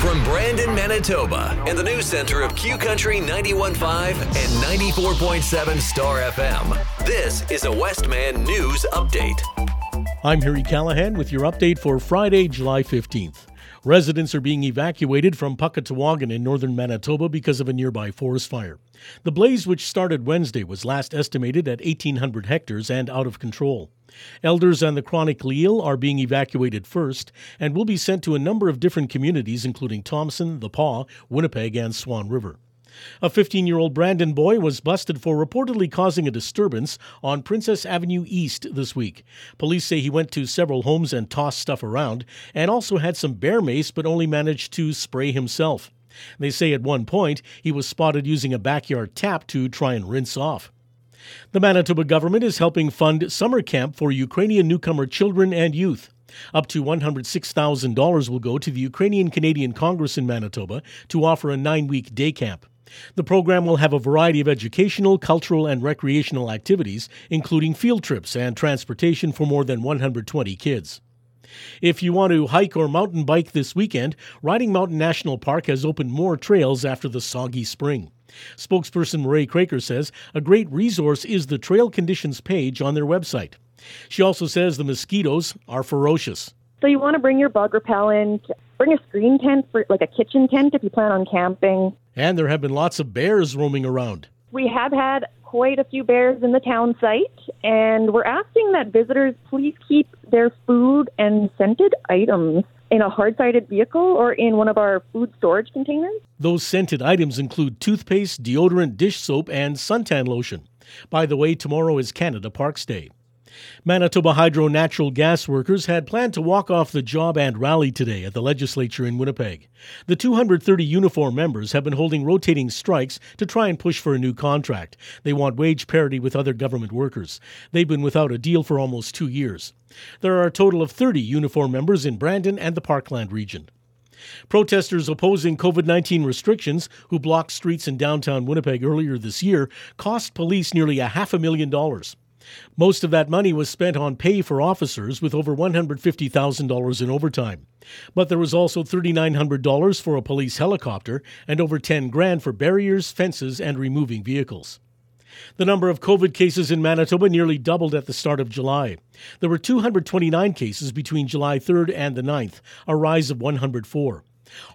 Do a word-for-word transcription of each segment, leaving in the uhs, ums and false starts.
From Brandon, Manitoba, and the news center of Q Country ninety-one point five and ninety-four point seven Star F M, this is a Westman News Update. I'm Harry Callahan with your update for Friday, July fifteenth. Residents are being evacuated from Pakatawagan in northern Manitoba because of a nearby forest fire. The blaze, which started Wednesday, was last estimated at eighteen hundred hectares and out of control. Elders and the chronically ill are being evacuated first and will be sent to a number of different communities, including Thompson, The Paw, Winnipeg, and Swan River. A fifteen-year-old Brandon boy was busted for reportedly causing a disturbance on Princess Avenue East this week. Police say he went to several homes and tossed stuff around and also had some bear mace but only managed to spray himself. They say at one point he was spotted using a backyard tap to try and rinse off. The Manitoba government is helping fund summer camp for Ukrainian newcomer children and youth. Up to one hundred six thousand dollars will go to the Ukrainian-Canadian Congress in Manitoba to offer a nine-week day camp. The program will have a variety of educational, cultural, and recreational activities, including field trips and transportation for more than one hundred twenty kids. If you want to hike or mountain bike this weekend, Riding Mountain National Park has opened more trails after the soggy spring. Spokesperson Marae Craker says a great resource is the trail conditions page on their website. She also says the mosquitoes are ferocious. So you want to bring your bug repellent, bring a screen tent, for like a kitchen tent if you plan on camping. And there have been lots of bears roaming around. We have had quite a few bears in the town site, and we're asking that visitors please keep their food and scented items in a hard-sided vehicle or in one of our food storage containers. Those scented items include toothpaste, deodorant, dish soap, and suntan lotion. By the way, tomorrow is Canada Parks Day. Manitoba Hydro natural gas workers had planned to walk off the job and rally today at the legislature in Winnipeg. The two hundred thirty uniform members have been holding rotating strikes to try and push for a new contract. They want wage parity with other government workers. They've been without a deal for almost two years. There are a total of thirty uniform members in Brandon and the Parkland region. Protesters opposing COVID nineteen restrictions, who blocked streets in downtown Winnipeg earlier this year, cost police nearly a half a million dollars. Most of that money was spent on pay for officers, with over one hundred fifty thousand dollars in overtime. But there was also three thousand nine hundred dollars for a police helicopter and over ten grand for barriers, fences, and removing vehicles. The number of COVID cases in Manitoba nearly doubled at the start of July. There were two hundred twenty-nine cases between July third and the ninth, a rise of one hundred four.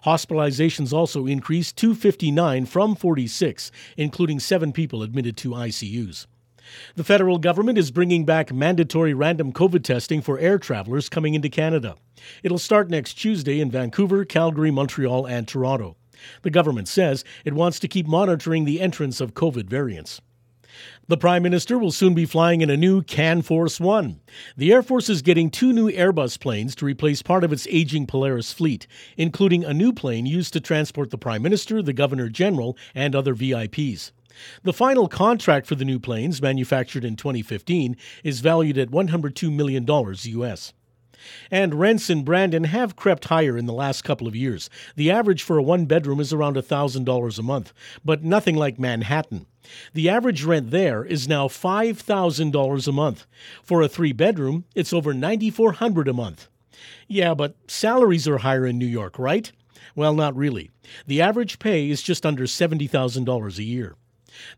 Hospitalizations also increased to fifty-nine from forty-six, including seven people admitted to I C Us. The federal government is bringing back mandatory random COVID testing for air travelers coming into Canada. It'll start next Tuesday in Vancouver, Calgary, Montreal, and Toronto. The government says it wants to keep monitoring the entrance of COVID variants. The Prime Minister will soon be flying in a new Can Force One. The Air Force is getting two new Airbus planes to replace part of its aging Polaris fleet, including a new plane used to transport the Prime Minister, the Governor General, and other V I Ps. The final contract for the new planes, manufactured in twenty fifteen, is valued at one hundred two million dollars U S. And rents in Brandon have crept higher in the last couple of years. The average for a one-bedroom is around one thousand dollars a month, but nothing like Manhattan. The average rent there is now five thousand dollars a month. For a three-bedroom, it's over nine thousand four hundred dollars a month. Yeah, but salaries are higher in New York, right? Well, not really. The average pay is just under seventy thousand dollars a year.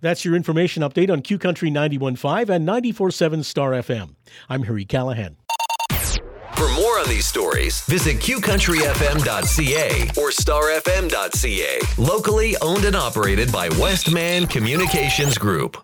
That's your information update on Q Country ninety-one point five and ninety-four point seven Star F M. I'm Harry Callahan. For more on these stories, visit Q Country F M dot C A or Star F M dot C A. Locally owned and operated by Westman Communications Group.